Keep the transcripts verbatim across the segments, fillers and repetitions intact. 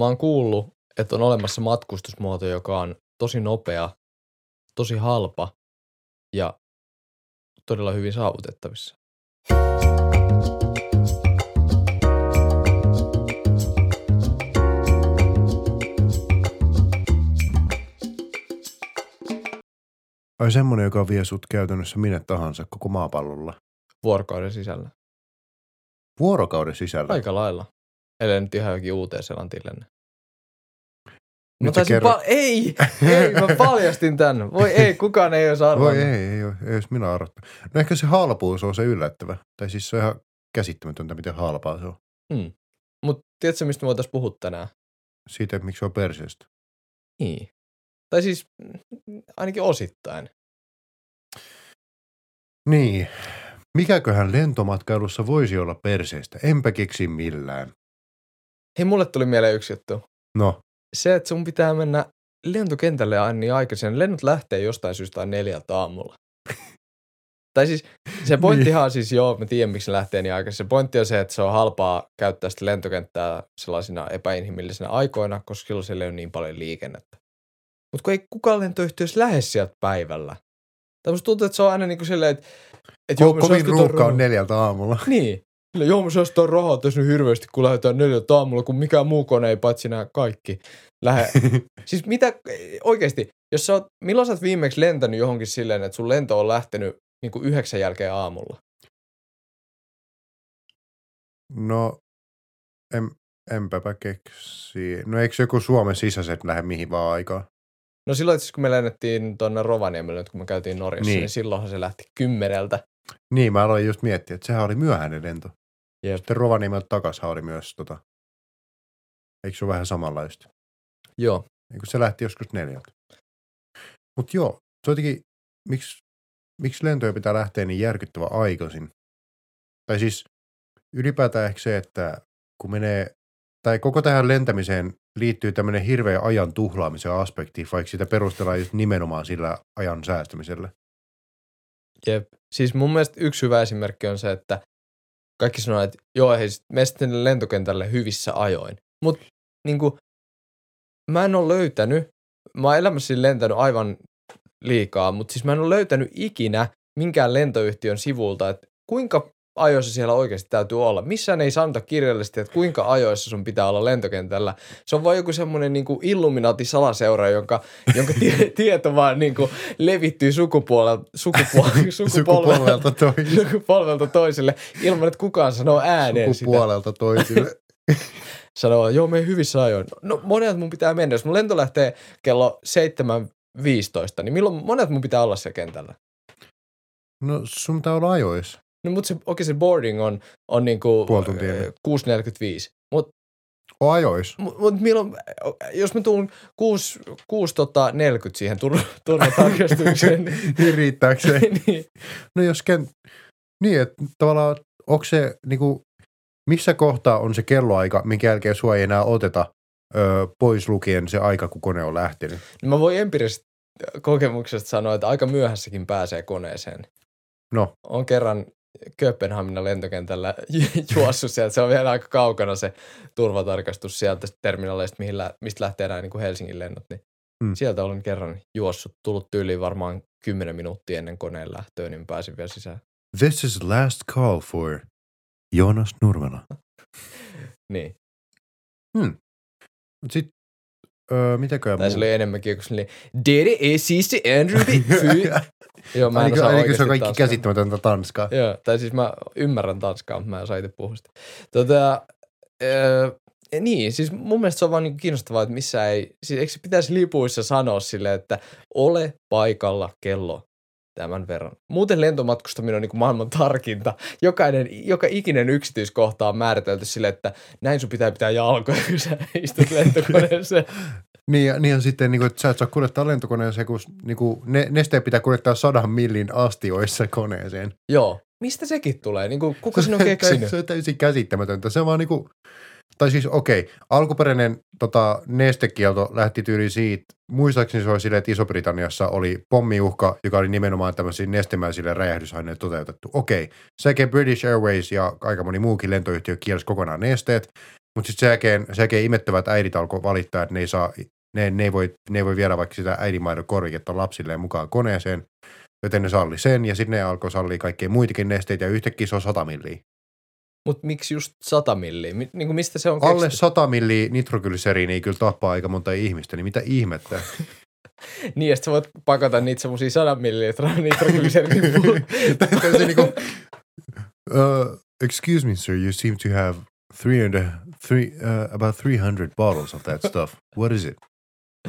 mä oon kuullut, että on olemassa matkustusmuoto, joka on tosi nopea, tosi halpa ja todella hyvin saavutettavissa. Ai semmoinen, joka vie sut käytännössä minne tahansa koko maapallolla? Vuorokauden sisällä. Vuorokauden sisällä? Aika lailla. Eli nyt ihan jokin Uuteen-Seelantille. Mä taisin kerro... pa- ei, ei, mä paljastin tän. Voi ei, kukaan ei olisi arvannut. Voi ei, ei, ole, ei olisi minä arvannut. No ehkä se halpuus on se yllättävä. Tai siis se on ihan käsittämätöntä, miten halpaa se on. Mm. Mut tiedätkö, mistä me voitaisiin puhua tänään? Siitä, miksi se on perseestä. Niin. Tai siis ainakin osittain. Niin. Mikäköhän lentomatkailussa voisi olla perseestä? Enpä keksi millään. Hei, mulle tuli mieleen yksi juttu. No? Se, että sun pitää mennä lentokentälle aina niin aikaisin. Lennot lähtee jostain syystä neljältä aamulla. Tai siis se pointtihan siis joo, mä tiedän miksi lähtee niin aikaisin. Se pointti on se, että se on halpaa käyttää sitä lentokenttää sellaisina epäinhimillisinä aikoina, koska silloin siellä ei ole niin paljon liikennettä. Mutta kun ei kukaan lentoyhtiössä lähde sieltä päivällä. Tai musta tuntuu, että se on aina niin kuin silleen, että... Et Ko- joo, kovin ruuhka on neljältä aamulla. Niin. Joo, me säästään rahaa tässä nyt hirveästi, kun lähdetään neljältä aamulla, kun mikään muu kone ei paitsi nämä kaikki lähde. Siis mitä, oikeasti, jos sä oot, milloin sä oot viimeksi lentänyt johonkin silleen, että sun lento on lähtenyt niin kuin yhdeksän jälkeen aamulla? No, en, enpäpä keksi. No eikö joku Suomen sisäiset lähde mihin vaan aikaan? No silloin kun me lennettiin tuonne Rovaniemelle, kun me käytiin Norjassa, niin, niin silloinhan se lähti kymmeneltä. Niin, mä aloin just miettiä, että sehän oli myöhäinen lento. Ja sitten Rovaniemeltä takaisin oli myös tota, eikö se ole vähän samanlaista? Joo. Eikö se lähti joskus neljältä. Mut joo, se jotenkin, miksi, miksi lentoja pitää lähteä niin järkyttävän aikaisin? Tai siis ylipäätään ehkä se, että kun menee, tai koko tähän lentämiseen liittyy tämmöinen hirveä ajan tuhlaamisen aspekti, vaikka sitä perustellaan just nimenomaan sillä ajan säästämisellä. Jep. Siis mun mielestä yksi hyvä esimerkki on se, että kaikki sanoo, että joo, hei, mene sitten lentokentälle hyvissä ajoin. Mut niinku, mä en ole löytänyt, mä oon elämässäni lentänyt aivan liikaa, mutta siis mä en ole löytänyt ikinä minkään lentoyhtiön sivulta, että kuinka ajoissa siellä oikeasti täytyy olla. Missään ei sanota kirjallisesti, että kuinka ajoissa sun pitää olla lentokentällä. Se on vaan joku semmoinen niin kuin Illuminati-salaseura, jonka, jonka tie, tieto vaan niin kuin levittyy sukupuolelta, sukupuolelta, sukupuolelta, toiselle. sukupuolelta toiselle, ilman että kukaan sanoo ääneen sukupuolelta sitä. Toiselle. Sanoo, joo, me hyvissä ajoin. No monet mun pitää mennä. Jos mun lento lähtee kello seitsemän viisitoista, niin milloin monet mun pitää olla siellä kentällä? No sun pitää olla ajoissa. No mutta se, okei, se boarding on, on niinku kuusi neljäkymmentäviisi, mut... O ajois. Mut, mut milloin, jos mä tuun kuusi neljäkymmentä siihen turvatarkastukseen... niin riittääkö se? Niin. No jos ken... Niin, että tavallaan, onko se niinku... Missä kohtaa on se kelloaika, minkä jälkeen sua ei enää oteta ö, pois lukien se aika, kun kone on lähtenyt? No mä voin empiiristä kokemuksesta sanoa, että aika myöhässäkin pääsee koneeseen. No. On kerran... Kööpenhaminan lentokentällä juossut sieltä. Se on vielä aika kaukana se turvatarkastus sieltä terminaaleista, mihin lä- mistä lähtee nämä niin Helsingin lennot. Niin mm. Sieltä olen kerran juossut, tullut tyyliin varmaan kymmenen minuuttia ennen koneen lähtöä, niin pääsin vielä sisään. This is last call for Joonas Nurmela. Niin. Hmm. Mut sit, öö, mitäköhän muu? Tai se oli enemmänkin, kun se oli Dede esisti Andrew Biffy. Joo, mä en osaa oikeasti se on kaikki tanskaa. Käsittämätöntä tanskaa. Joo, tai siis mä ymmärrän tanskaa, mutta mä en saa itse puhua sitä. Tota, öö, niin, siis mun mielestä se on vaan niin kiinnostavaa, että missä ei, siis eikö se pitäisi lipuissa sanoa silleen, että ole paikalla kello tämän verran. Muuten lentomatkustaminen on niin kuin maailman tarkinta. Jokainen, joka ikinen yksityiskohta on määritelty silleen, että näin sun pitää pitää jalkoja, kun sä istut lentokoneessa. Niin ja, niin ja sitten, niin kuin, että sä et saa kuljettaa lentokoneeseen, kun niin kuin, ne, nesteen pitää kuljettaa sadan millin astioissa koneeseen. Joo. Mistä sekin tulee? Niin kuin, kuka sinun on keksinyt? Se on täysin käsittämätöntä. Se on vaan niin kuin, tai siis okei, okay, alkuperäinen tota, nestekielto lähti tyyli siitä, muistaakseni se oli silleen, että Iso-Britanniassa oli pommiuhka, joka oli nimenomaan tämmöisiin nestemäisille räjähdysaineille toteutettu. Okei, okay. Sekä British Airways ja aika moni muukin lentoyhtiö kielsi kokonaan nesteet. Mutta sitten sen jälkeen, sen jälkeen imettävät äidit alkoi valittaa, että ne ei, saa, ne, ne, ei voi, ne ei voi viedä vaikka sitä äidinmaidon korviketta lapsilleen mukaan koneeseen, joten ne salli sen ja sitten ne alkoi sallia kaikkea muitakin nesteitä ja yhtäkkiä se on sata milliä. Mutta miksi just sata milliä? Niin kuin mistä se on keksitty? Alle sata milliä nitroglyseriniä kyllä tappaa aika monta ihmistä, niin mitä ihmettä? Niin, ja sit sä voit pakata niitä semmosia sadan millilitraa nitroglyserinia pulloa. Täysin niinku, uh, excuse me sir, you seem to have three hundred, three, uh, about three hundred bottles of that stuff. What is it?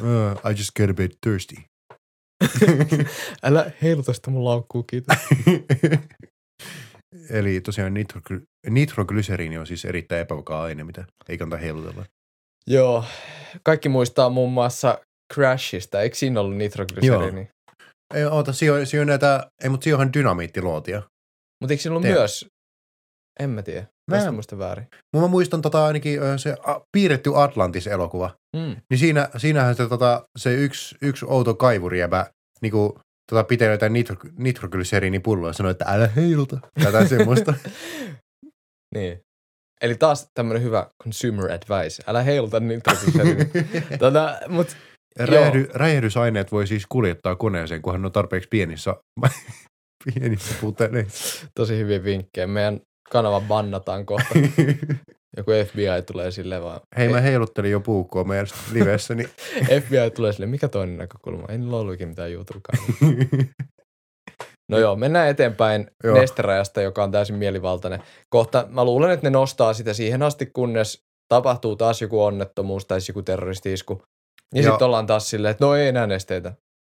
Uh, I just get a bit thirsty. Älä heiluta sitä mun laukkuu, kiitos. Eli tosiaan nitrogly- nitroglyseriini on siis erittäin epävakaa aine, mitä ei kannata heilutella. Joo, kaikki muistaa muun muassa Crashista, eikö siinä ollut nitroglyseriini? Joo. Ei, oota, siinä on näitä, ei, mutta siinä onhan dynamiittilootia. Mutta eikö siinä ollut Teemme. myös? En mä tiedä, tästä muista väärin. Mun mä muistan tota ainakin se a, piirretty Atlantis-elokuva. Mm. Niin siinä, siinähän se, tota, se yksi, yksi outo kaivuriäbä niinku tota pitää jotain nitro, nitroglyseriinipulloa ja sanoi, että älä heiluta. Tätä semmoista. Niin. Eli taas tämmönen hyvä consumer advice. Älä heiluta nitroglyseriini. Tota, mut Räjähdy, räjähdysaineet voi siis kuljettaa koneeseen, kunhan ne on tarpeeksi pienissä, pienissä puteneissa. Tosi hyviä vinkkejä. Meidän kanava bannataan kohta. Joku F B I tulee silleen vaan. Hei, mä heiluttelin jo puukkoa meidän livessä. Niin. F B I tulee silleen, mikä toinen näkökulma? Ei niillä ollut ikinä mitään juutukaan. No joo, mennään eteenpäin nesterajasta, joka on täysin mielivaltainen. Kohta mä luulen, että ne nostaa sitä siihen asti, kunnes tapahtuu taas joku onnettomuus tai joku terroristi-isku. Ja, ja sitten ollaan taas silleen, että no ei enää nesteitä.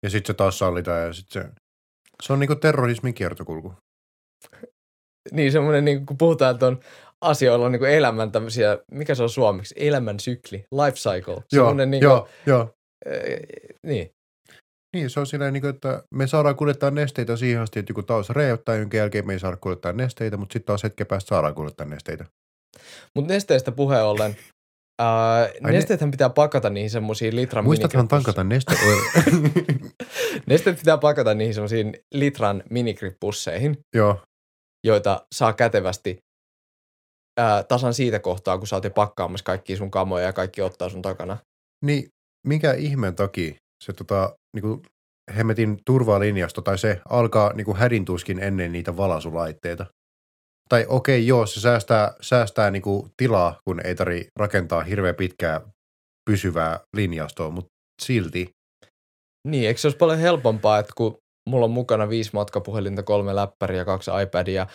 Ja sitten se taas sallitaan ja sitten se, se on niinku terrorismin kiertokulku. Niin semmoinen, niinku, kun puhutaan, että on asioilla niinku elämän tämmöisiä, mikä se on suomeksi? Elämän sykli, life cycle. Joo, niinku, joo, joo. Äh, niin. Niin, se on silleen, niinku, että me saadaan kuljettaa nesteitä siihen asti, että joku taas räjäyttää, jonka jälkeen me ei saada kuljettaa nesteitä, mutta sitten taas hetken päästä saadaan kuljettaa nesteitä. Mutta nesteistä puheen ollen. Uh, nesteethän ne... pitää pakata niihin semmoisiin litran muistathan minikrippusseihin. Muistathan tankata neste Nesteet pitää pakata niihin semmoisiin litran minikrippusseihin, joo. Joita saa kätevästi uh, tasan siitä kohtaa, kun sä oot jo pakkaamassa kaikkia sun kamoja ja kaikki ottaa sun takana. Niin, minkä ihmeen takia se tota, niinku, hemmetin turvalinjasto tai se alkaa niinku hädintuskin ennen niitä valaisulaitteita? Tai okei, okay, joo, se säästää, säästää niinku tilaa, kun ei tarvitse rakentaa hirveän pitkää pysyvää linjastoa, mutta silti. Niin, eikö se olisi paljon helpompaa, että kun mulla on mukana viisi matkapuhelinta, kolme läppäriä, kaksi iPadia,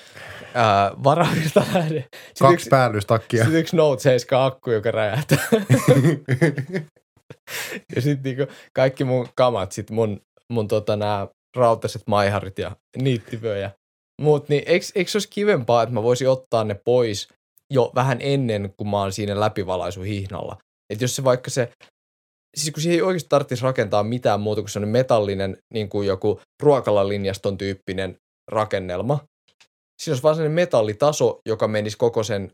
ää, varavirta lähde. Kaksi yksi, päällystakkia. Sitten yksi Note seitsemän akku, joka räjähtää. Ja sitten niinku kaikki mun kamat, sit mun, mun tota, nämä rautaiset maiharit ja niittivöjä. Mut niin, eikö, eikö se olisi kivempaa, että mä voisin ottaa ne pois jo vähän ennen, kuin mä oon siinä läpivalaisu-hihnalla. Että jos se vaikka se, siis kun siihen ei oikeasti tarvitsisi rakentaa mitään muuta kuin sellainen metallinen, niin kuin joku ruokalalinjaston tyyppinen rakennelma. Siinä olisi vaan sellainen metallitaso, joka menisi koko sen,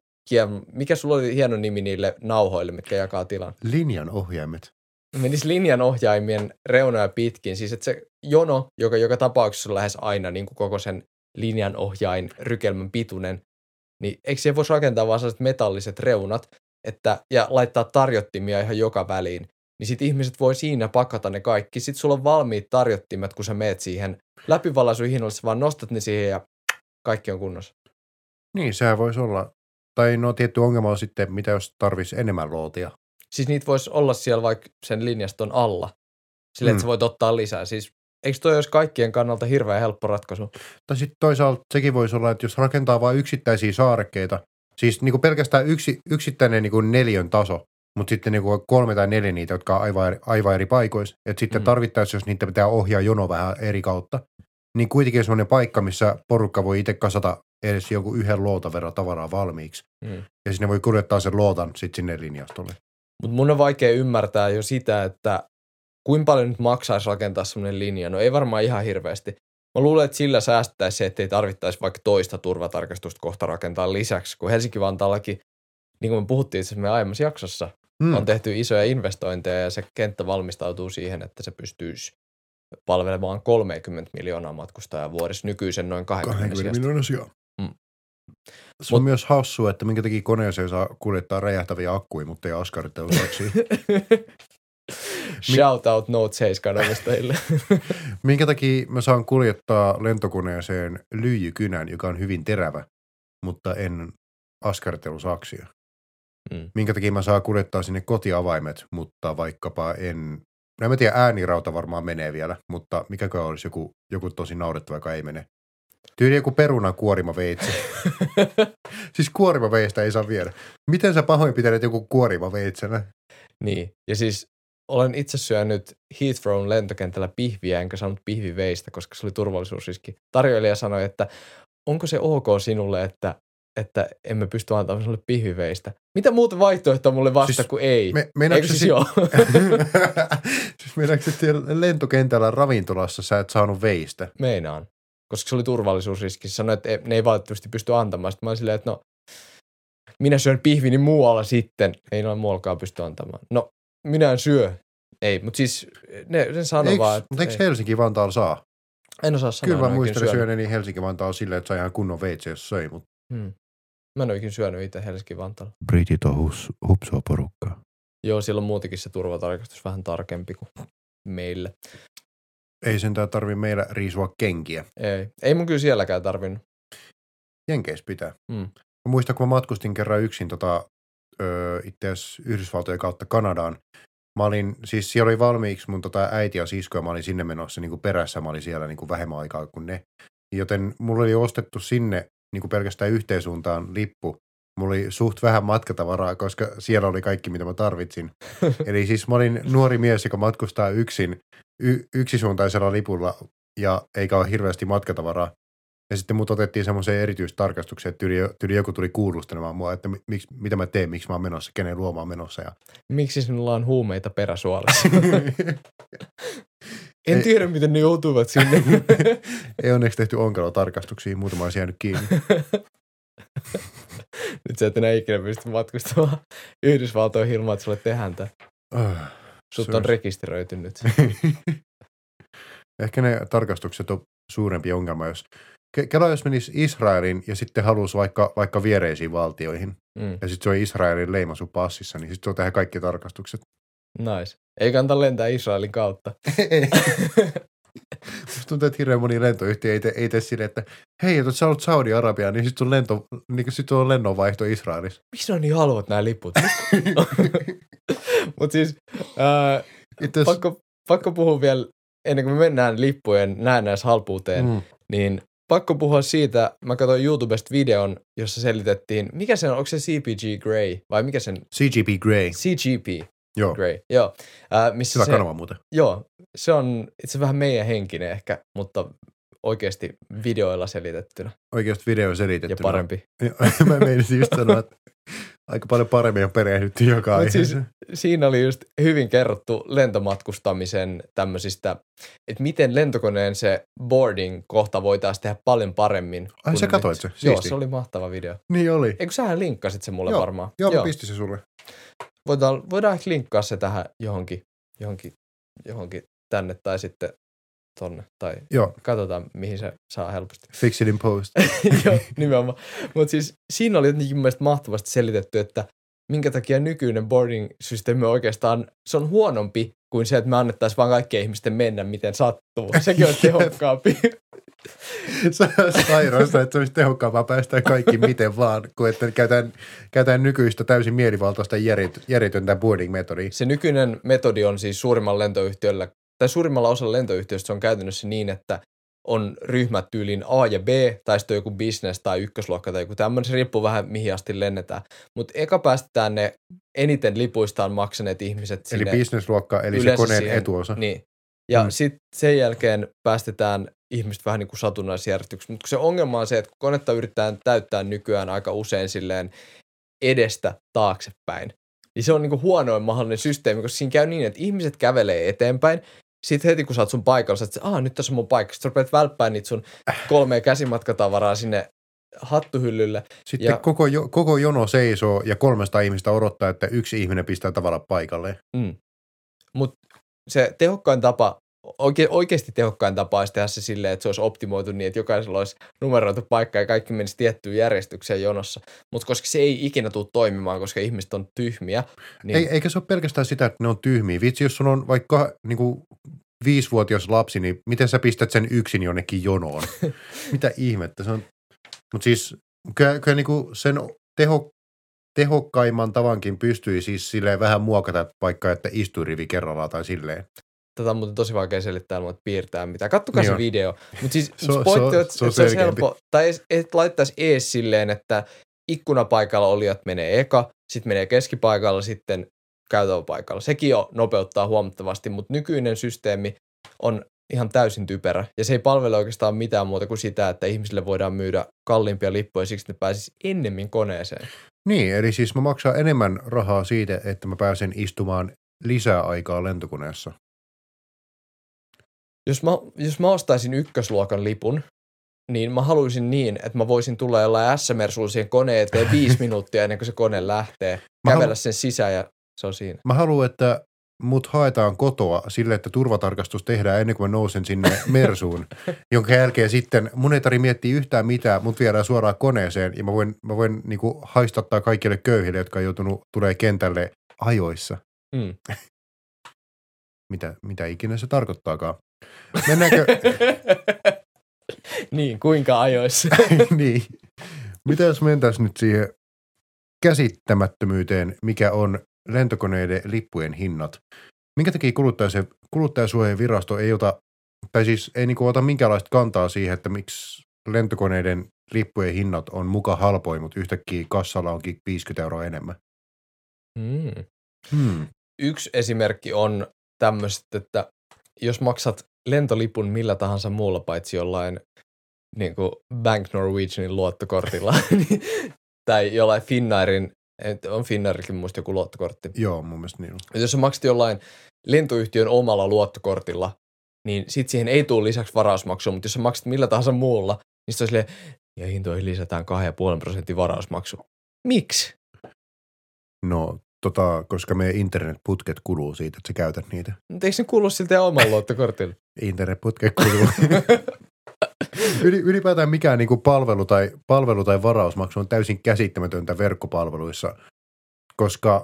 mikä sulla oli hieno nimi niille nauhoille, mitkä jakaa tilan? Linjan ohjaimet. Menisi linjan ohjaimien reunoja pitkin. Siis että se jono, joka joka tapauksessa on lähes aina niin kuin koko sen linjan ohjain, rykelmän pituinen, niin eikö siihen voisi rakentaa vaan sellaiset metalliset reunat että, ja laittaa tarjottimia ihan joka väliin, niin sitten ihmiset voi siinä pakata ne kaikki. Sitten sulla on valmiit tarjottimet, kun sä meet siihen läpivalaisuihin, sä vaan nostat ne siihen ja kaikki on kunnossa. Niin, sehän voisi olla. Tai no tietty ongelma on sitten, mitä jos tarvitsisi enemmän lootia. Siis niitä voisi olla siellä vaikka sen linjaston alla, silleen, mm. että sä voit ottaa lisää. Siis eikö toi olisi kaikkien kannalta hirveän helppo ratkaisu? Tai sitten toisaalta sekin voisi olla, että jos rakentaa vain yksittäisiä saarekkeita, siis niinku pelkästään yksi, yksittäinen niinku neliön taso, mutta sitten niinku kolme tai neljä niitä, jotka on aivan, aivan eri paikoissa, että sitten mm. tarvittaessa, jos niitä pitää ohjaa jono vähän eri kautta, niin kuitenkin semmoinen paikka, missä porukka voi itse kasata edes jonkun yhden lootan verran tavaraa valmiiksi. Mm. Ja sinne voi kuljettaa sen lootan sitten sinne linjastolle. Mutta mun on vaikea ymmärtää jo sitä, että kuinka paljon nyt maksaisi rakentaa semmoinen linja? No ei varmaan ihan hirveästi. Mä luulen, että sillä säästäisi se, ettei tarvittaisi vaikka toista turvatarkastusta kohta rakentaa lisäksi, kun Helsinki-Vantaallakin, niin kuin me puhuttiin itse asiassa meidän aiemmassa jaksossa, mm. on tehty isoja investointeja ja se kenttä valmistautuu siihen, että se pystyisi palvelemaan kolmekymmentä miljoonaa matkustajaa vuodessa nykyisen noin kaksikymmentä miljoonaa sijaan. Mm. Se on Mut, myös hassua, että minkä takia koneeseen saa kuljettaa räjähtäviä akkuja, mutta ei askartelutaksia. Shout out Note seitsemän omistajille. Minkä takia mä saan kuljettaa lentokoneeseen lyijykynän, joka on hyvin terävä, mutta en askartelusaksia. Mm. Minkä takia mä saan kuljettaa sinne kotiavaimet, mutta vaikkapa en... No en mä tiedä, äänirauta varmaan menee vielä, mutta mikäkö olisi joku, joku tosi naurettava, joka ei mene. Tyyli joku peruna kuorimaveitsi. Siis kuorimaveistä ei saa viedä. Miten sä pahoinpitelet joku kuorimaveitsenä? Niin, ja siis olen itse syönyt Heathrown lentokentällä pihviä, enkä saanut pihviveistä, koska se oli turvallisuusriski. Tarjoilija sanoi, että onko se ok sinulle, että, että emme pysty antamaan sinulle pihviveistä. Mitä muuta vaihtoehtoa mulle vasta siis kuin ei? Me, Eikö siis si- joo? Siis meinaatko lentokentällä ravintolassa sä et saanut veistä? Meinaan. Koska se oli turvallisuusriski. Se sanoi, että ne ei valitettavasti pysty antamaan. Sitten mä olin silleen, että no, minä syön pihvini muualla sitten. Ei noin muuallakaan pysty antamaan. No, minä en syö. Ei, mutta siis ne, ne sanoi vaan, että... Mutta eikö Helsinki-Vantaalla saa? En osaa sanoa. Kyllä mä muistelin syöneeni niin Helsinki-Vantaalla silleen, että saa ihan kunnon veitsi, jos söi, mutta... Hmm. Mä en oikein syönyt itse Helsinki-Vantaalla. Britit on hus, hupsua porukkaa. Joo, siellä on muutenkin se turvatarkastus vähän tarkempi kuin meillä. Ei sentään tarvi meillä riisua kenkiä. Ei. Ei mun kyllä sielläkään tarvinnut. Jenkeissä pitää. Mm. Muistan, kun mä matkustin kerran yksin tota, itse asiassa Yhdysvaltojen kautta Kanadaan. Mä olin, siis siellä oli valmiiksi mun tota äiti ja sisko, ja mä olin sinne menossa niin kuin perässä. Mä olin siellä niin kuin vähemmän aikaa kuin ne. Joten mulla oli ostettu sinne niin kuin pelkästään yhteensuuntaan lippu. Mulla oli suht vähän matkatavaraa, koska siellä oli kaikki, mitä mä tarvitsin. Eli siis mä olin nuori mies, joka matkustaa yksin, y- yksisuuntaisella lipulla ja eikä ole hirveästi matkatavaraa. Ja sitten mut otettiin semmoiseen erityistarkastukseen, että yli, yli joku tuli kuulustelemaan mua, että miksi, mitä mä teen, miksi mä oon menossa, kenen luo mä oon menossa. Ja... Miksi sinulla on huumeita peräsuolessa? En tiedä, ei, miten ne joutuvat sinne. Ei onneksi tehty onkalotarkastuksia, muutama olisi jäänyt kiinni. Nyt sä et enää ikinä pysty matkustamaan Yhdysvaltoihin ilman, että sulle tehdään tämä. Sut on rekisteröity nyt. Ehkä ne tarkastukset on suurempi ongelma, jos... Kela jos menisi Israelin ja sitten halusi vaikka, vaikka viereisiin valtioihin, mm. ja sitten se on Israelin leima sun passissa, niin sitten se on tehdä kaikki tarkastukset. Nice. Ei kannata lentää Israelin kautta. Ei. Musta tuntuu, että hirveän moni lentoyhtiö ei tee, ei tee silleen, että hei, että sä olet Saudi-Arabiaan, niin sit sun lento, niin sit on lennonvaihto Israelissa. Miksi on niin haluat nämä liput? Mut siis, ää, Ites... pakko, pakko puhua vielä, ennen kuin me mennään lippujen näennäishalpuuteen, mm. niin pakko puhua siitä, mä katsoin YouTubesta videon, jossa selitettiin, mikä sen on, onko se C P G Grey vai mikä sen? C G P Grey. C G P. Joo. Grey. Joo. Äh, missä hyvä se, kanava muuten. Joo. Se on itse vähän meidän henkinen ehkä, mutta oikeasti videoilla selitettynä. Oikeasti video selitettynä. Ja parempi. Mä meinasin just sanoa, että aika paljon paremmin on perehdytty joka aiheeseen. Siis, siinä oli just hyvin kerrottu lentomatkustamisen tämmöisistä, että miten lentokoneen se boarding kohta voitaisiin tehdä paljon paremmin. Ai sä katsoit se? Siisti. Joo, se oli mahtava video. Niin oli. Eikö sähän linkkasit se mulle joo, varmaan? Joo, joo. Pisti se sulle. Voidaan, voidaan ehkä linkkaa se tähän johonkin, johonkin, johonkin tänne tai sitten tonne. Tai joo. Katsotaan, mihin se saa helposti. Fix it in post. Joo, nimenomaan. Mutta siis siinä oli jotenkin mielestäni mahtavasti selitetty, että minkä takia nykyinen boarding-systeemi oikeastaan, se on huonompi kuin se, että me annettaisiin vaan kaikkien ihmisten mennä, miten sattuu. Sekin on tehokkaampi. Se on sairaasta, että se olisi tehokkaampaa päästään kaikki miten vaan, kun että käytään, käytään nykyistä täysin mielivaltaista järjetöntä boarding-metodia. Se nykyinen metodi on siis suurimmalla lentoyhtiöllä, tai suurimmalla osalla lentoyhtiöstä se on käytännössä niin, että on ryhmät tyyliin A ja B, tai sitten joku business tai ykkösluokka tai joku tämmöinen, se riippuu vähän mihin asti lennetään. Mutta eka päästetään ne eniten lipuistaan maksaneet ihmiset sinne. Eli businessluokka, eli se koneen siihen, etuosa. Niin. Ja mm. sitten sen jälkeen päästetään ihmiset vähän niin kuin satunnaisjärjestyksessä. Mutta se ongelma on se, että kun konetta yritetään täyttää nykyään aika usein silleen edestä taaksepäin, niin se on niin kuin huonoin mahdollinen systeemi, koska siinä käy niin, että ihmiset kävelee eteenpäin. Sitten heti kun sä oot sun paikalla, sä oot, aah nyt tässä on mun paikka. Sitten rupeat välppää niitä sun kolmea käsimatkatavaraa sinne hattuhyllylle. Sitten ja... koko, jo, koko jono seisoo ja kolmesta ihmistä odottaa, että yksi ihminen pistää tavallaan paikalle. Mm. Mutta se tehokkain tapa Oike, oikeasti tehokkain tapa olisi tehdä se silleen, että se olisi optimoitu niin, että jokaisella olisi numeroitu paikka ja kaikki menisi tiettyyn järjestykseen jonossa. Mutta koska se ei ikinä tule toimimaan, koska ihmiset on tyhmiä. Niin... Ei, eikä se ole pelkästään sitä, että ne on tyhmiä. Vitsi, jos sun on vaikka niinku viisivuotias lapsi, niin miten sä pistät sen yksin jonnekin jonoon? Mitä ihmettä? Se on... Mutta siis kyllä, kyllä niinku sen teho, tehokkaimman tavankin pystyi siis silleen vähän muokata vaikka, että istuirivi kerrallaan tai silleen. Tätä on muuten tosi vaikea selittää, mutta piirtää mitään. Kattokaa niin se on. Video. Mutta siis so, pointti on, so, että so se olisi helppo. Tai et laittaisi ees silleen, että ikkunapaikalla olijat menee eka, sitten menee keskipaikalla, sitten käytäväpaikalla. Sekin jo nopeuttaa huomattavasti, mutta nykyinen systeemi on ihan täysin typerä. Ja se ei palvele oikeastaan mitään muuta kuin sitä, että ihmisille voidaan myydä kalliimpia lippuja, siksi ne pääsisi ennemmin koneeseen. Niin, eli siis mä maksaa enemmän rahaa siitä, että mä pääsen istumaan lisää aikaa lentokoneessa. Jos mä, jos mä ostaisin ykkösluokan lipun, niin mä haluaisin niin, että mä voisin tulla jollain S M R-sulla siihen koneen eteen viisi minuuttia ennen kuin se kone lähtee. Kävellä halu... sen sisään ja se on siinä. Mä haluan, että mut haetaan kotoa sille, että turvatarkastus tehdään ennen kuin mä nousen sinne Mersuun, jonka jälkeen sitten mun ei tarvitse miettiä yhtään mitään, mut viedään suoraan koneeseen ja mä voin, mä voin niinku haistattaa kaikille köyhille, jotka on joutunut tulee kentälle ajoissa. Mm. mitä, mitä ikinä se tarkoittaakaan? Mennäänkö? Niin, kuinka ajoissa? Niin. Mitä jos mentäisiin nyt siihen käsittämättömyyteen, mikä on lentokoneiden lippujen hinnat? Minkä takia kuluttajasuojavirasto ei ota, tai siis ei niinku ota minkäänlaista kantaa siihen, että miksi lentokoneiden lippujen hinnat on muka halpoin, mutta yhtäkkiä kassalla onkin viisikymmentä euroa enemmän? Mm. Hmm. Yksi esimerkki on tämmöistä, että jos maksat lentolipun millä tahansa muulla, paitsi jollain niin kuin Bank Norwegianin luottokortilla tai jollain Finnairin, on Finnairikin muista joku luottokortti. Joo, mun mielestä niin. Jos sä maksat jollain lentoyhtiön omalla luottokortilla, niin sit siihen ei tule lisäksi varausmaksua, mutta jos sä maksat millä tahansa muulla, niin sit on silleen, ja hintoihin lisätään kaksi pilkku viisi prosentin varausmaksu. Miksi? No... Tota, koska meidän internetputket kuluu siitä, että sä käytät niitä. Mutta eikö ne kuulu siltä oman luottokortilla? Internetputket kuluu. Ylipäätään mikään niinku palvelu, tai, palvelu tai varausmaksu on täysin käsittämätöntä verkkopalveluissa, koska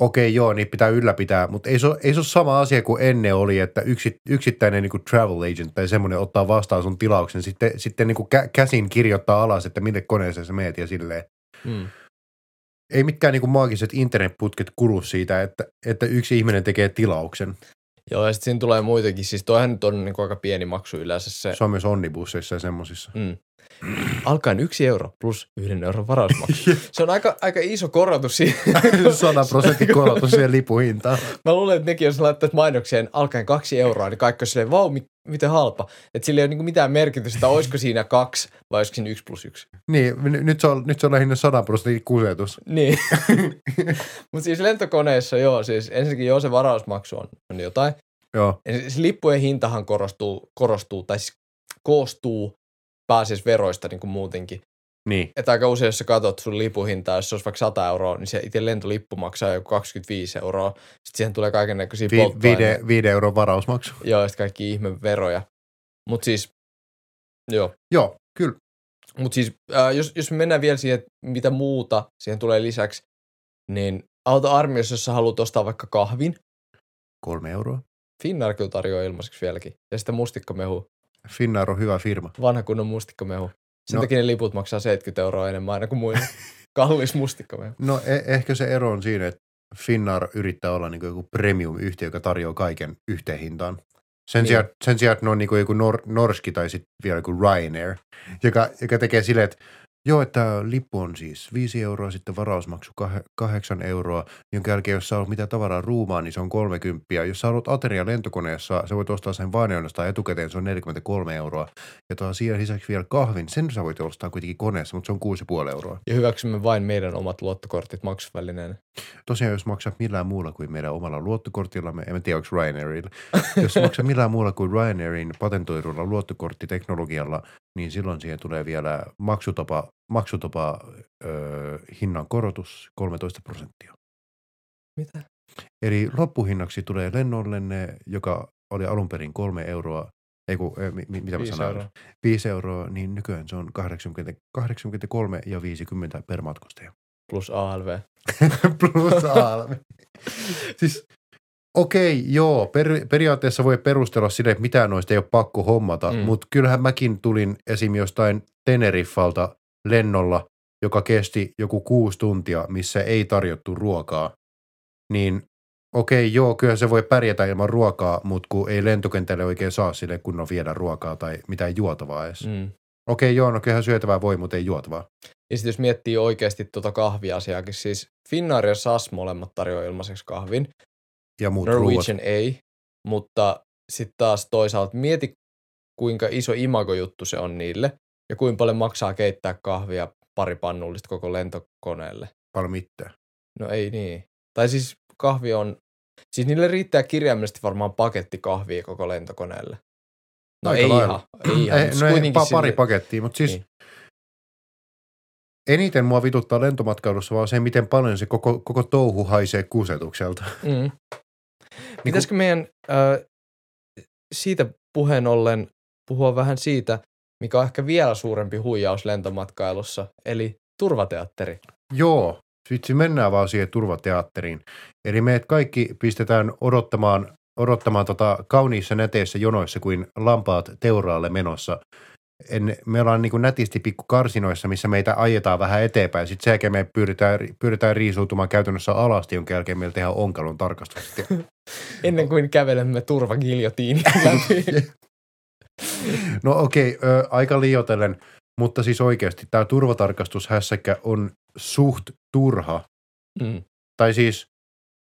okei okay, joo, niitä pitää ylläpitää, mutta ei se ole sama asia kuin ennen oli, että yksi, yksittäinen niinku travel agent tai semmoinen ottaa vastaan sun tilauksen, sitten, sitten niinku kä- käsin kirjoittaa alas, että minne koneeseen sä meet ja silleen. Hmm. Ei mitkään niinku maagiset internetputket kulu siitä, että, että yksi ihminen tekee tilauksen. Joo, ja sitten siinä tulee muitakin. Siis toihan nyt on niinku aika pieni maksu yleensä se. Se on myös onnibusseissa ja semmosissa. Mm. Alkaen yksi euro plus yhden euron varausmaksu. Se on aika, aika iso korotus siihen. Sata prosentin korotus siihen lipuhintaan. Mä luulen, että nekin, jos laittaisi mainokseen alkaen kaksi euroa, niin kaikki on silleen, vau, mit, miten halpa. Että sillä ei ole niinku mitään merkitystä, olisiko siinä kaksi vai olisiko siinä yksi plus yksi. Niin, n- nyt, se on, nyt se on lähinnä sata prosentin kusetus. Niin. Mutta siis lentokoneessa joo, siis ensinnäkin joo se varausmaksu on, on jotain. Joo. Se lippujen hintahan korostuu, korostuu tai siis koostuu pääasiassa veroista niin kuin muutenkin. Niin. Että aika usein, jos sä katsot sun lipuhintaa, jos se olisi vaikka sata euroa, niin se itse lentolippu maksaa joku kaksikymmentäviisi euroa. Sitten siihen tulee kaiken näköisiä Vi- polttoaineita. viiden euron varausmaksu. Joo, ja sitten kaikki ihme veroja. Mutta siis, joo. Joo, kyllä. Mutta siis, äh, jos, jos me mennään vielä siihen, mitä muuta siihen tulee lisäksi, niin auta armiossa, jos sä haluat ostaa vaikka kahvin. Kolme euroa. Finnair kyllä tarjoaa ilmaiseksi vieläkin. Ja sitten mustikkamehu. Finnair on hyvä firma. Vanha kunnon mustikkamehu. Sen no. takia ne liput maksaa seitsemänkymmentä euroa enemmän aina kuin muille. Kallis mustikkamehu. No e- ehkä se ero on siinä, että Finnair yrittää olla niin kuin joku premium-yhtiö, joka tarjoaa kaiken yhteen hintaan. Sen, niin. sijaan, sen sijaan, että ne on niin kuin joku nor- norski tai sitten vielä joku Ryanair, joka, joka tekee silleen, että joo, että lippu on siis viisi euroa, sitten varausmaksu kahdeksan euroa, jonka jälkeen jos sä haluat mitä tavaraa ruumaan, niin se on kolmekymmentä. Jos sä haluat ateria lentokoneessa, sä voit ostaa sen vain ainoastaan etukäteen, se on neljäkymmentäkolme euroa. Ja tuohon siihen lisäksi vielä kahvin, sen sä voit ostaa kuitenkin koneessa, mutta se on kuusi pilkku viisi euroa. Ja hyväksymme vain meidän omat luottokortit maksuvälineenä. Tosiaan, jos maksat millään muulla kuin meidän omalla luottokortillamme, en tiedä, onko Ryanairilla. Jos maksat millään muulla kuin Ryanairin patentoidulla luottokorttiteknologialla, niin silloin siihen tulee vielä maksutapa, maksutapa öö, hinnan korotus kolmetoista prosenttia. Mitä? Eli loppuhinnaksi tulee lennollenne, joka oli alun perin kolme euroa, ei kun, mi, mitä mä viisi sanoin, euroa. viisi euroa, niin nykyään se on kahdeksankymmentäkolme ja viisikymmentä per matkustaja. Plus A L V. Plus A L V. Siis okei, joo, per, periaatteessa voi perustella sille, että mitään noista ei ole pakko hommata, mm. mutta kyllähän mäkin tulin esim. Jostain Teneriffalta lennolla, joka kesti joku kuusi tuntia, missä ei tarjottu ruokaa, niin okei, joo, kyllä se voi pärjätä ilman ruokaa, mutta kun ei lentokentälle oikein saa sille kunnon viedä ruokaa tai mitään juotavaa edes. Mm. Okei, joo, no kyllähän syötävää voi, mutta ei juotavaa. Ja sitten jos miettii oikeasti tuota kahviasiaakin, siis Finnair ja S A S molemmat tarjoaa ilmaiseksi kahvin. Ja muut Norwegian ruuat. Ei, mutta sitten taas toisaalta mieti, kuinka iso imagojuttu se on niille ja kuinka paljon maksaa keittää kahvia pari pannullista koko lentokoneelle. Paljon mitään. No ei niin. Tai siis kahvi on, siis niille riittää kirjaimellisesti varmaan paketti kahvia koko lentokoneelle. No ei ihan, ei ihan. Ei, no ei pa- pari sille... pakettia, mutta siis niin. Eniten mua vituttaa lentomatkailussa vaan se, miten paljon se koko, koko touhu haisee kusetukselta. Mm. Pitäisikö meidän äh, siitä puheen ollen puhua vähän siitä, mikä on ehkä vielä suurempi huijaus lentomatkailussa, eli turvateatteri. Joo, vitsi mennään vaan siihen turvateatteriin. Eli meidät kaikki pistetään odottamaan, odottamaan tota kauniissa näteissä jonoissa kuin lampaat teuraalle menossa. En, me ollaan niin kuin nätisti pikkukarsinoissa, missä meitä ajetaan vähän eteenpäin. Sitten sen jälkeen me pyritään, pyritään riisuutumaan käytännössä alasti, jonka jälkeen meillä tehdään onkalon tarkastukset. Ennen kuin kävelemme turvagiljotiinin läpi. No okei, okay, aika liioitellen, mutta siis oikeasti tämä turvatarkastushässäkkä on suht turha. Mm. Tai siis,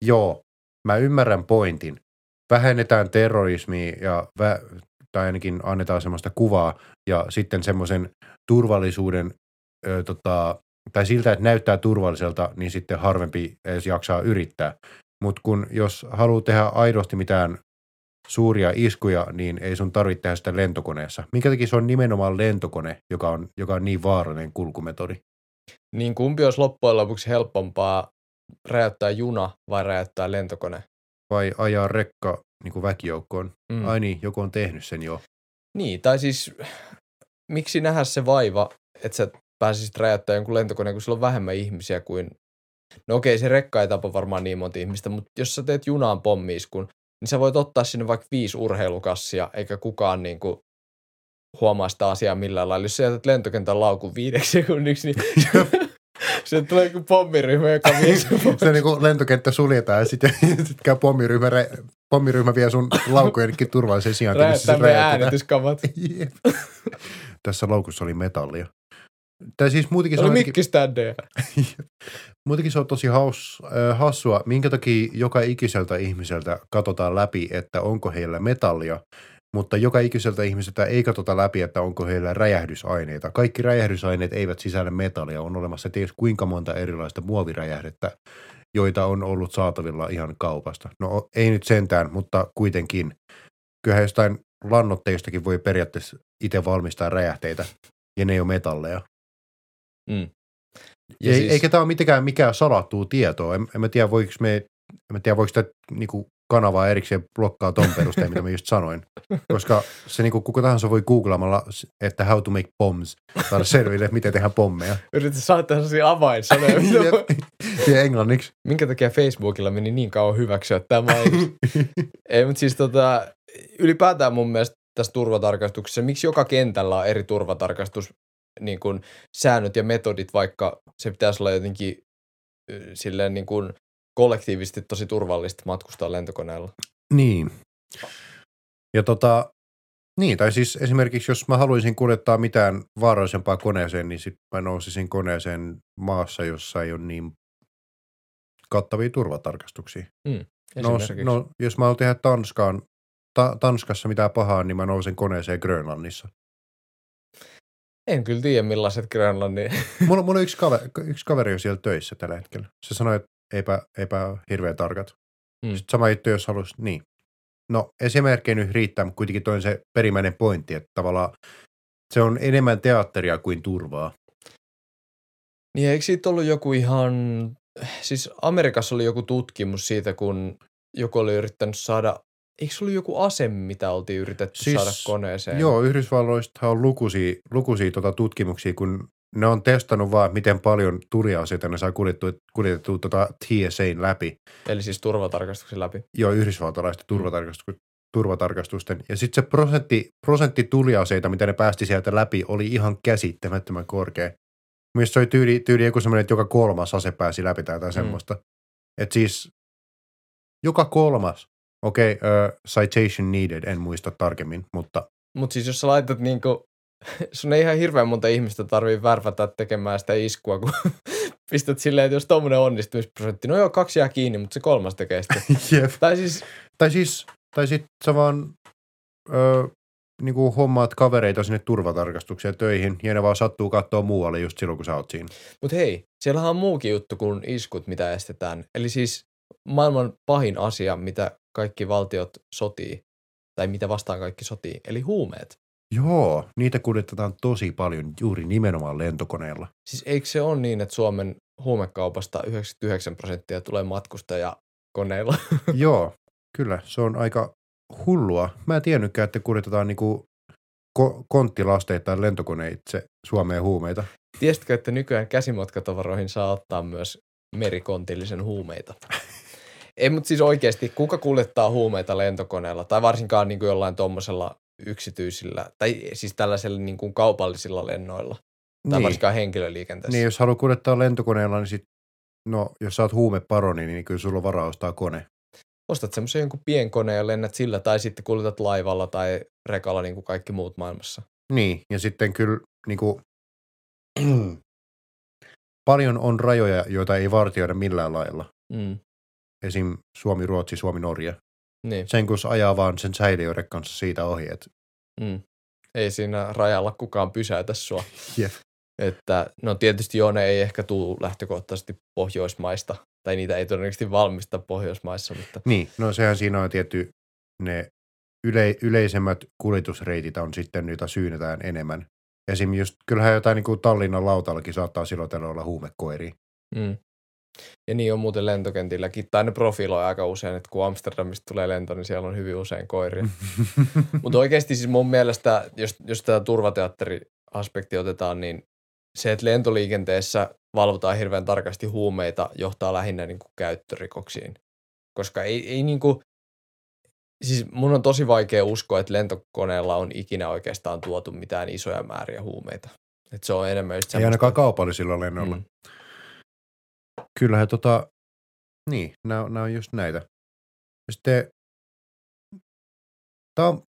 joo, mä ymmärrän pointin. Vähennetään terrorismia ja vä- tai ainakin annetaan semmoista kuvaa ja sitten semmoisen turvallisuuden, ö, tota, tai siltä, että näyttää turvalliselta, niin sitten harvempi edes jaksaa yrittää. Mutta kun jos haluaa tehdä aidosti mitään suuria iskuja, niin ei sun tarvitse tehdä sitä lentokoneessa. Minkä takia se on nimenomaan lentokone, joka on, joka on niin vaarallinen kulkumetodi? Niin kumpi olisi loppujen lopuksi helpompaa räjäyttää juna vai räjäyttää lentokone? Vai ajaa rekka niin kuin väkijoukkoon? Mm. Ai niin, joku on tehnyt sen jo. Niin, tai siis miksi nähdä se vaiva, että sä pääsisit räjäyttämään jonkun lentokoneen, kun sillä on vähemmän ihmisiä kuin... No okei, se rekka ei tapa varmaan niin monta ihmistä, mutta jos sä teet junaan pommiiskun, niin sä voit ottaa sinne vaikka viisi urheilukassia, eikä kukaan niin kuin huomaa sitä asiaa millään lailla. Jos sä jätät lentokentän laukun viideksi sekunniksi, niin... Se tulee kuin pommiryhmä, joka vie sun... Se niin kuin lentokenttä suljetaan ja sitten sit käy pommiryhmä, pommiryhmä vie sun laukujenkin turvalliseen sijaan. Räjättää meidän äänityskamat. Yeah. Tässä laukussa oli metallia. Tai siis muutenkin... Oli mikkiständeä. Muutenkin se on tosi haus, äh, hassua, minkä takia joka ikiseltä ihmiseltä katsotaan läpi, että onko heillä metallia. Mutta joka ikiseltä ihmiseltä ei katsota läpi, että onko heillä räjähdysaineita. Kaikki räjähdysaineet eivät sisällä metallia. On olemassa ties kuinka monta erilaista muoviräjähdettä, joita on ollut saatavilla ihan kaupasta. No ei nyt sentään, mutta kuitenkin. Kyllähän jostain lannoitteistakin voi periaatteessa itse valmistaa räjähteitä, ja ne ei ole metalleja. Mm. Ei, siis... Eikä tämä ole mitenkään mikään salattua tietoa. En, en mä tiedä, voiko me... En mä tiedä, voiko sitä niinku kanavaa erikseen blokkaa ton perusteen, mitä mä just sanoin. Koska se niinku kuka tahansa voi googlaamalla, että how to make bombs, saada selville, että miten tehdään pommeja. Yritetään saada sellaisia avainsanoja. Ja englanniksi. Minkä takia Facebookilla meni niin kauan hyväksyä tämä? Ei, mutta siis tota, ylipäätään mun mielestä tässä turvatarkastuksessa, miksi joka kentällä on eri turvatarkastus, niin kun säännöt ja metodit, vaikka se pitäisi olla jotenkin silleen niin kuin kollektiivisesti tosi turvallista matkustaa lentokoneella. Niin. Ja tota, niin, tai siis esimerkiksi jos mä haluaisin kuljettaa mitään vaarallisempaa koneeseen, niin sit mä nousisin koneeseen maassa, jossa ei ole niin kattavia turvatarkastuksia. Mm, esimerkiksi. No, no, jos mä haluan tehdä Tanskaan, ta- Tanskassa mitään pahaa, niin mä nousen koneeseen Grönlannissa. En kyllä tiedä, millaiset Grönlannin. mulla, mulla yksi kaveri, yksi kaveri on siellä töissä tällä hetkellä. Se sanoi, että Eipä, eipä ole hirveän tarkat. Mm. Sitten sama juttu, jos haluaisi, niin. No, esimerkkejä nyt riittää, mutta kuitenkin toi on se perimmäinen pointti, että tavallaan se on enemmän teatteria kuin turvaa. Niin, eikö siitä ollut joku ihan, siis Amerikassa oli joku tutkimus siitä, kun joku oli yrittänyt saada Eikö se ollut joku ase, mitä oltiin yritetty siis, saada koneeseen? Joo, Yhdysvalloistahan on lukuisia, lukuisia tota tutkimuksia, kun ne on testannut vaan, miten paljon turja-aseita ne saa kuljetettua tota T S A:n läpi. Eli siis turvatarkastuksen läpi? Joo, yhdysvaltalaisten turvatarkastuksen. turvatarkastusten. Ja sitten se prosentti, prosentti tuliaseita, mitä ne päästi sieltä läpi, oli ihan käsittämättömän korkea. Mielestäni se oli tyyli, tyyli joku semmoinen, että joka kolmas ase pääsi läpi tai jotain semmoista. Mm. Että siis joka kolmas, okei, okay, uh, citation needed, en muista tarkemmin, mutta... Mutta siis jos sä laitat niinku, sun ei ihan hirveän monta ihmistä tarvii värvätä tekemään sitä iskua, kun pistät silleen, että jos tommoinen onnistumisprosentti, no joo, kaksi jää kiinni, mutta se kolmas tekee sitä. Yep. Tai siis... Tai siis... Tai sit sä vaan öö, niinku hommaat kavereita sinne turvatarkastukseen töihin ja ne vaan sattuu katsoa muualle just silloin, kun sä oot siinä. Mut hei, siellähän on muukin juttu kuin iskut, mitä estetään. Eli siis maailman pahin asia, mitä kaikki valtiot sotii, tai mitä vastaan kaikki sotii, eli huumeet. Joo, niitä kuljetetaan tosi paljon juuri nimenomaan lentokoneella. Siis eikö se ole niin, että Suomen huumekaupasta yhdeksänkymmentäyhdeksän prosenttia tulee matkustajakoneilla? Joo. Kyllä, se on aika hullua. Mä en tiennytkään, että kuljetetaan niinku ko- konttilasteita tai lentokoneitse Suomeen huumeita. Tiesitkö, että nykyään käsimatkatavaroihin saa ottaa myös merikontillisen huumeita? Ei, mutta siis oikeasti, kuka kuljettaa huumeita lentokoneella tai varsinkaan niinku jollain tommosella yksityisillä tai siis tällaisella niinku kaupallisilla lennoilla tai niin. Varsinkaan henkilöliikenteessä? Niin, jos haluaa kuljettaa lentokoneella, niin sit, no jos sä oot huumeparoni, niin kyllä sulla on varaa ostaa kone. Ostat semmoisen jonkun pienkoneen ja lennät sillä tai sitten kuljetat laivalla tai rekalla niin kuin kaikki muut maailmassa. Niin, ja sitten kyllä niin kuin, paljon on rajoja, joita ei vartioida millään lailla. Mm. Esim. Suomi, Ruotsi, Suomi, Norja. Niin. Sen kun ajaa vaan sen säiliöiden kanssa siitä ohjeet. Mm. Ei siinä rajalla kukaan pysäytä sua. Yep. Että, no tietysti joo, ne ei ehkä tule lähtökohtaisesti Pohjoismaista. Tai niitä ei todennäköisesti valmista Pohjoismaissa, mutta... Niin, no sehän siinä on tietty, ne yle, yleisemmät kuljetusreitit on sitten, joita syynetään enemmän. Esimerkiksi just, kyllähän jotain niin kuin Tallinnan lautallakin saattaa silloin tällä olla huumekoiria. Mm. Ja niin on muuten lentokentilläkin, tai ne profiloi aika usein, että kun Amsterdamista tulee lento, niin siellä on hyvin usein koiria. Mutta oikeasti siis mun mielestä, jos, jos tämä turvateatteri-aspekti otetaan, niin se, että lentoliikenteessä valvotaan hirveän tarkasti huumeita, johtaa lähinnä niin kuin käyttörikoksiin. Koska ei, ei niin kuin, siis mun on tosi vaikea uskoa, että lentokoneella on ikinä oikeastaan tuotu mitään isoja määriä huumeita. Että se on enemmän just semmoista. Ei ainakaan kaupallisilla lennoilla. Mm. Kyllähän tota, niin, nämä, nämä on just näitä. Sitten, tää on,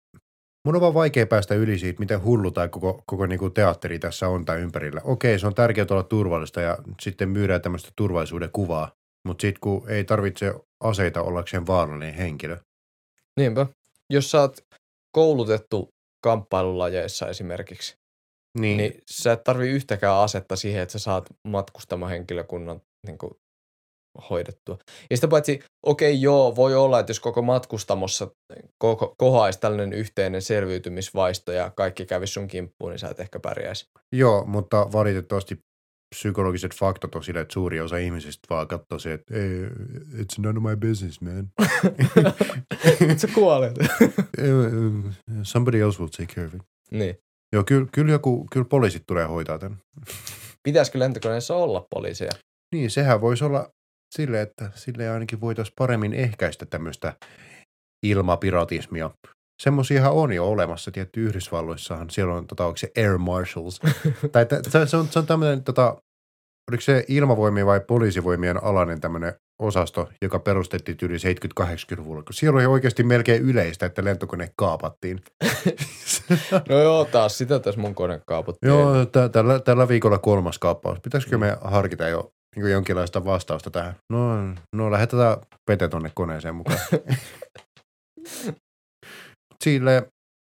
mun on vaan vaikea päästä yli siitä, miten hullu tai koko, koko niinku teatteri tässä on tai ympärillä. Okei, se on tärkeää olla turvallista ja sitten myydään tämmöistä turvallisuuden kuvaa, mutta sitten kun ei tarvitse aseita ollakseen vaarallinen henkilö. Niinpä. Jos sä oot koulutettu kamppailulajeissa esimerkiksi, niin, niin sä et tarvii yhtäkään asetta siihen, että sä saat matkustama henkilökunnan niinku hoidettua. Ja sitä paitsi, okei okay, joo, voi olla, että jos koko matkustamossa ko- kohaisi tällainen yhteinen selviytymisvaisto ja kaikki kävisi sun kimppuun, niin sä et ehkä pärjäisi. Joo, mutta valitettavasti psykologiset faktat on sillä, että suuri osa ihmisistä vaan katsoo se, että hey, it's none of my business, man. Sä kuolet. Somebody else will take care of it. Niin. Joo, kyllä, kyllä, joku, kyllä poliisit tulee hoitaa tämän. Pitäisikö lentokoneessa olla poliiseja? Niin, sehän voisi olla silleen, että silleen ainakin voitaisiin paremmin ehkäistä tämmöistä ilmapiratismia. Semmoisiahan on jo olemassa, tietty Yhdysvalloissahan. Siellä on, tota, onko se Air Marshals? tai t- se on, on tämmöinen, tota, oliko se ilmavoimien vai poliisivoimien alainen tämmöinen osasto, joka perustettiin yli seitsemänkymmentä-kahdeksankymmentäluvulla. Siellä oli oikeasti melkein yleistä, että lentokone kaapattiin. No joo, taas sitä tässä mun kone kaapattiin. Joo, t- tällä, tällä viikolla kolmas kaappaus. Pitäisikö me harkita jo? Niin kuin jonkinlaista vastausta tähän. No, no lähetetään Pete tonne koneeseen mukaan. Sille,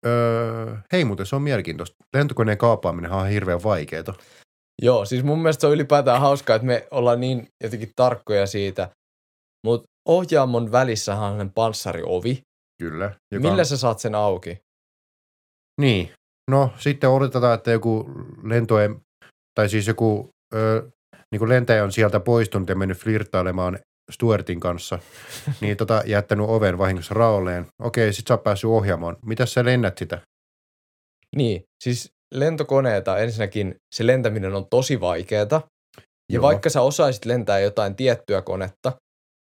öö, hei muuten, se on mielenkiintoista. Lentokoneen kaapaaminenhan on hirveän vaikeeta. Joo, siis mun mielestä se on ylipäätään hauskaa, että me ollaan niin jotenkin tarkkoja siitä. Mutta ohjaamon välissähän on panssariovi. Kyllä. Joka... Millä sä saat sen auki? Niin. No, sitten odotetaan, että joku lentoen, tai siis joku... Öö, niin kuin lentäjä on sieltä poistunut ja mennyt flirttailemaan Stuartin kanssa, niin tota, jättänyt oven vahingossa raolleen. Okei, sit sä oot päässyt ohjaamaan. Mitäs sä lennät sitä? Niin, siis lentokoneeta ensinnäkin se lentäminen on tosi vaikeeta. Ja joo, vaikka sä osaisit lentää jotain tiettyä konetta,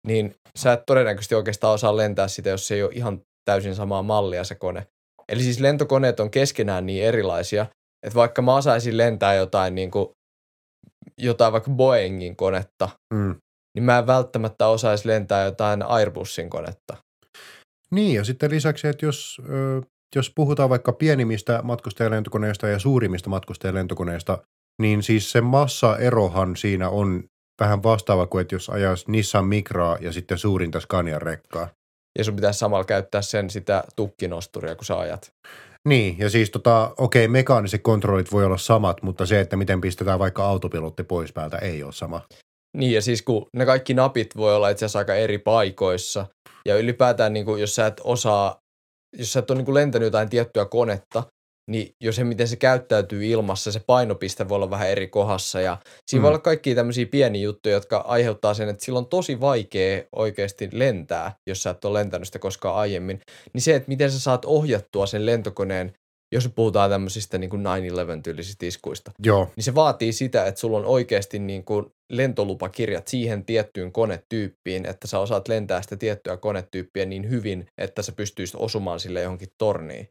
niin sä et todennäköisesti oikeastaan osaa lentää sitä, jos se ei ole ihan täysin samaa mallia se kone. Eli siis lentokoneet on keskenään niin erilaisia, että vaikka mä osaisin lentää jotain niin kuin, jotain vaikka Boeingin konetta, mm. niin mä en välttämättä osaisi lentää jotain Airbusin konetta. Niin, ja sitten lisäksi, että jos, jos puhutaan vaikka pienimmistä matkustajalentokoneista ja suurimmista matkustajalentokoneista, niin siis se massaerohan siinä on vähän vastaava kuin, että jos ajaisi Nissan Micraa ja sitten suurinta Scanian rekkaa. Ja sun pitäisi samalla käyttää sen sitä tukkinosturia, kun sä ajat. Niin, ja siis tota, okei, mekaaniset kontrollit voi olla samat, mutta se, että miten pistetään vaikka autopilotti pois päältä, ei ole sama. Niin, ja siis kun ne kaikki napit voi olla itse asiassa aika eri paikoissa, ja ylipäätään niin kuin, jos sä et osaa, jos sä et ole niin kuin lentänyt jotain tiettyä konetta, niin jos se, miten se käyttäytyy ilmassa, se painopiste voi olla vähän eri kohdassa, ja siinä mm. voi olla kaikkia tämmöisiä pieniä juttuja, jotka aiheuttaa sen, että sillä on tosi vaikea oikeasti lentää, jos sä et ole lentänyt sitä koskaan aiemmin, niin se, että miten sä saat ohjattua sen lentokoneen, jos puhutaan tämmöisistä niin kuin nine eleven -tyylisistä iskuista, joo, niin se vaatii sitä, että sulla on oikeasti niin kuin lentolupakirjat siihen tiettyyn konetyyppiin, että sä osaat lentää sitä tiettyä konetyyppiä niin hyvin, että sä pystyisit osumaan sille johonkin torniin.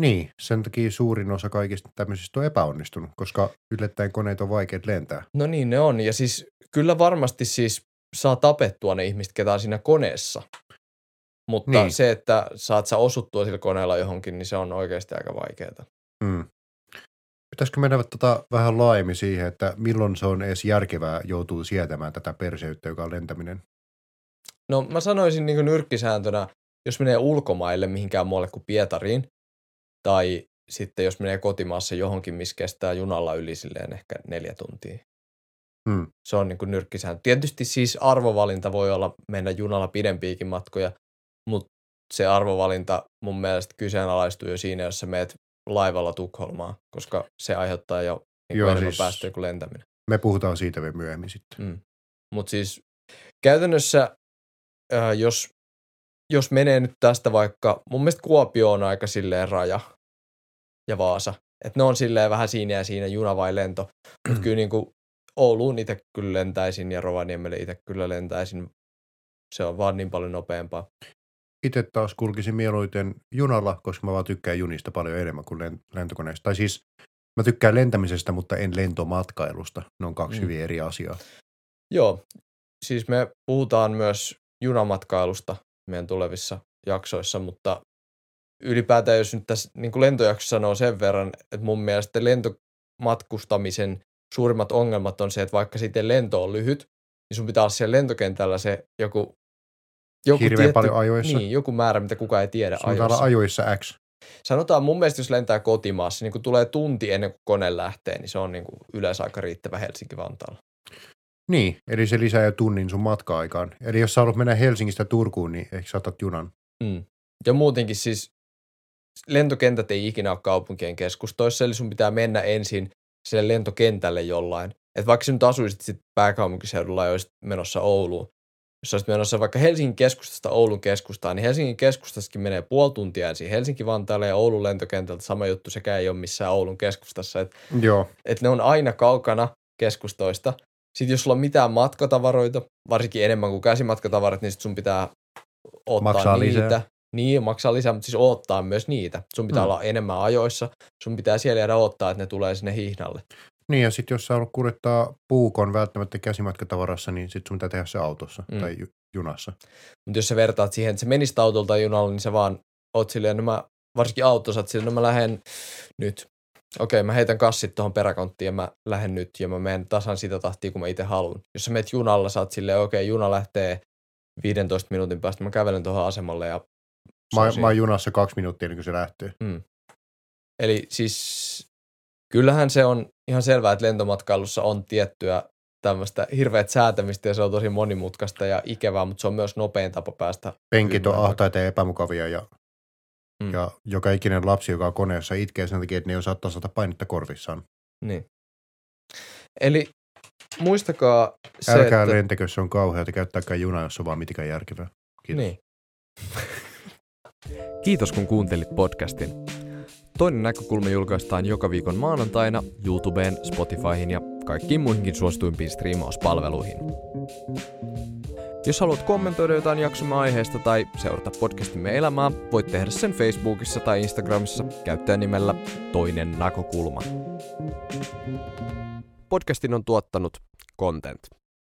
Niin, sen takia suurin osa kaikista tämmöisistä on epäonnistunut, koska yllättäen koneet on vaikeat lentää. No niin, ne on. Ja siis kyllä varmasti siis saa tapettua ne ihmiset, ketä on siinä koneessa. Mutta niin, se, että saat sä osuttua sillä koneella johonkin, niin se on oikeasti aika vaikeaa. Mm. Pitäisikö mennä tota vähän laajemmin siihen, että milloin se on edes järkevää joutuu sietämään tätä perseyttä, joka on lentäminen? No mä sanoisin niin kuin nyrkkisääntönä, jos menee ulkomaille mihinkään muualle kuin Pietariin, tai sitten jos menee kotimaassa johonkin, missä kestää junalla yli silleen ehkä neljä tuntia. Hmm. Se on niin kuin nyrkkisääntö. Tietysti siis arvovalinta voi olla mennä junalla pidempiäkin matkoja, mutta se arvovalinta mun mielestä kyseenalaistuu jo siinä, jos sä meet laivalla Tukholmaan, koska se aiheuttaa jo niin joo, enemmän siis päästöjä kuin lentäminen. Me puhutaan siitä vielä myöhemmin sitten. Hmm. Mutta siis käytännössä, äh, jos... Jos menee nyt tästä vaikka, mun mielestä Kuopio on aika silleen raja ja Vaasa. Että ne on silleen vähän siinä ja siinä, juna vai lento. Mutta kyllä niin kuin Ouluun itse kyllä lentäisin ja Rovaniemelle itse kyllä lentäisin. Se on vaan niin paljon nopeampaa. Itse taas kulkisin mieluiten junalla, koska mä vaan tykkään junista paljon enemmän kuin lentokoneesta. Tai siis mä tykkään lentämisestä, mutta en lentomatkailusta. Ne on kaksi mm. hyvin eri asiaa. Joo, siis me puhutaan myös junamatkailusta meidän tulevissa jaksoissa, mutta ylipäätään jos nyt tässä niin kuin lentojakso sanoo sen verran, että mun mielestä lentomatkustamisen suurimmat ongelmat on se, että vaikka sitten lento on lyhyt, niin sun pitää olla siellä lentokentällä se joku, joku tietty, paljon ajoissa. Niin, joku määrä, mitä kukaan ei tiedä ajoissa. Sanotaan ajoissa X. Sanotaan mun mielestä, jos lentää kotimaassa, niin kun tulee tunti ennen kuin kone lähtee, niin se on niin kuin yleensä aika riittävä Helsinki-Vantaalla. Niin, eli se lisää jo tunnin sun matka-aikaan. Eli jos sä haluat mennä Helsingistä Turkuun, niin ehkä saatat junan. Mm. Ja muutenkin siis lentokentät ei ikinä ole kaupunkien keskustoissa, eli sun pitää mennä ensin sille lentokentälle jollain. Että vaikka sä nyt asuisit sit pääkaupunkiseudulla ja olisit menossa Ouluun, jos olisit menossa vaikka Helsingin keskustasta Oulun keskustaan, niin Helsingin keskustastakin menee puoli tuntia ensin Helsinki-Vantaalle ja Oulun lentokentältä. Sama juttu, sekään ei ole missään Oulun keskustassa. Että et ne on aina kaukana keskustoista. Sitten jos sulla on mitään matkatavaroita, varsinkin enemmän kuin käsimatkatavarat, niin sit sun pitää ottaa maksaa niitä. Lisää. Niin, maksaa lisää, mutta siis odottaa myös niitä. Sun pitää mm. olla enemmän ajoissa. Sun pitää siellä jäädä odottaa, että ne tulee sinne hihnalle. Niin, ja sitten jos sä haluat kuljettaa puukon välttämättä käsimatkatavarassa, niin sitten sun pitää tehdä se autossa mm. tai junassa. Mutta jos sä vertaat siihen, että sä menisit autolla tai junalla, niin sä vaan oot silleen, no mä, varsinkin autossa, että silleen, no mä lähden nyt. Okei, mä heitän kassit tuohon peräkonttiin ja mä lähden nyt ja mä menen tasan sitä tahtia, kun mä itse haluan. Jos sä menet junalla, sä oot silleen, okei, okay, juna lähtee viidentoista minuutin päästä, mä kävelen tuohon asemalle ja... Mä, mä oon junassa kaksi minuuttia ennen kuin se lähtee. Mm. Eli siis kyllähän se on ihan selvää, että lentomatkailussa on tiettyä tämmöistä hirveät säätämistä ja se on tosi monimutkaista ja ikävää, mutta se on myös nopein tapa päästä... Penkit on ahtaita ja epämukavia ja... Mm. Ja joka ikinen lapsi, joka on koneessa, itkee sen takia, että ne ei osaa tasata painetta korvissaan. Niin. Eli Muistakaa se, älkää että... lentäkö, se on kauheata. Käyttääkää junaa, jos on vaan mitenkään järkevää. Kiitos. Niin. Kiitos, kun kuuntelit podcastin. Toinen näkökulma julkaistaan joka viikon maanantaina YouTubeen, Spotifyhin ja kaikkiin muihinkin suosituimpiin striimauspalveluihin. Jos haluat kommentoida jotain jaksomme aiheesta tai seurata podcastimme elämää, voit tehdä sen Facebookissa tai Instagramissa käyttäen nimellä Toinen näkökulma. Podcastin on tuottanut Content.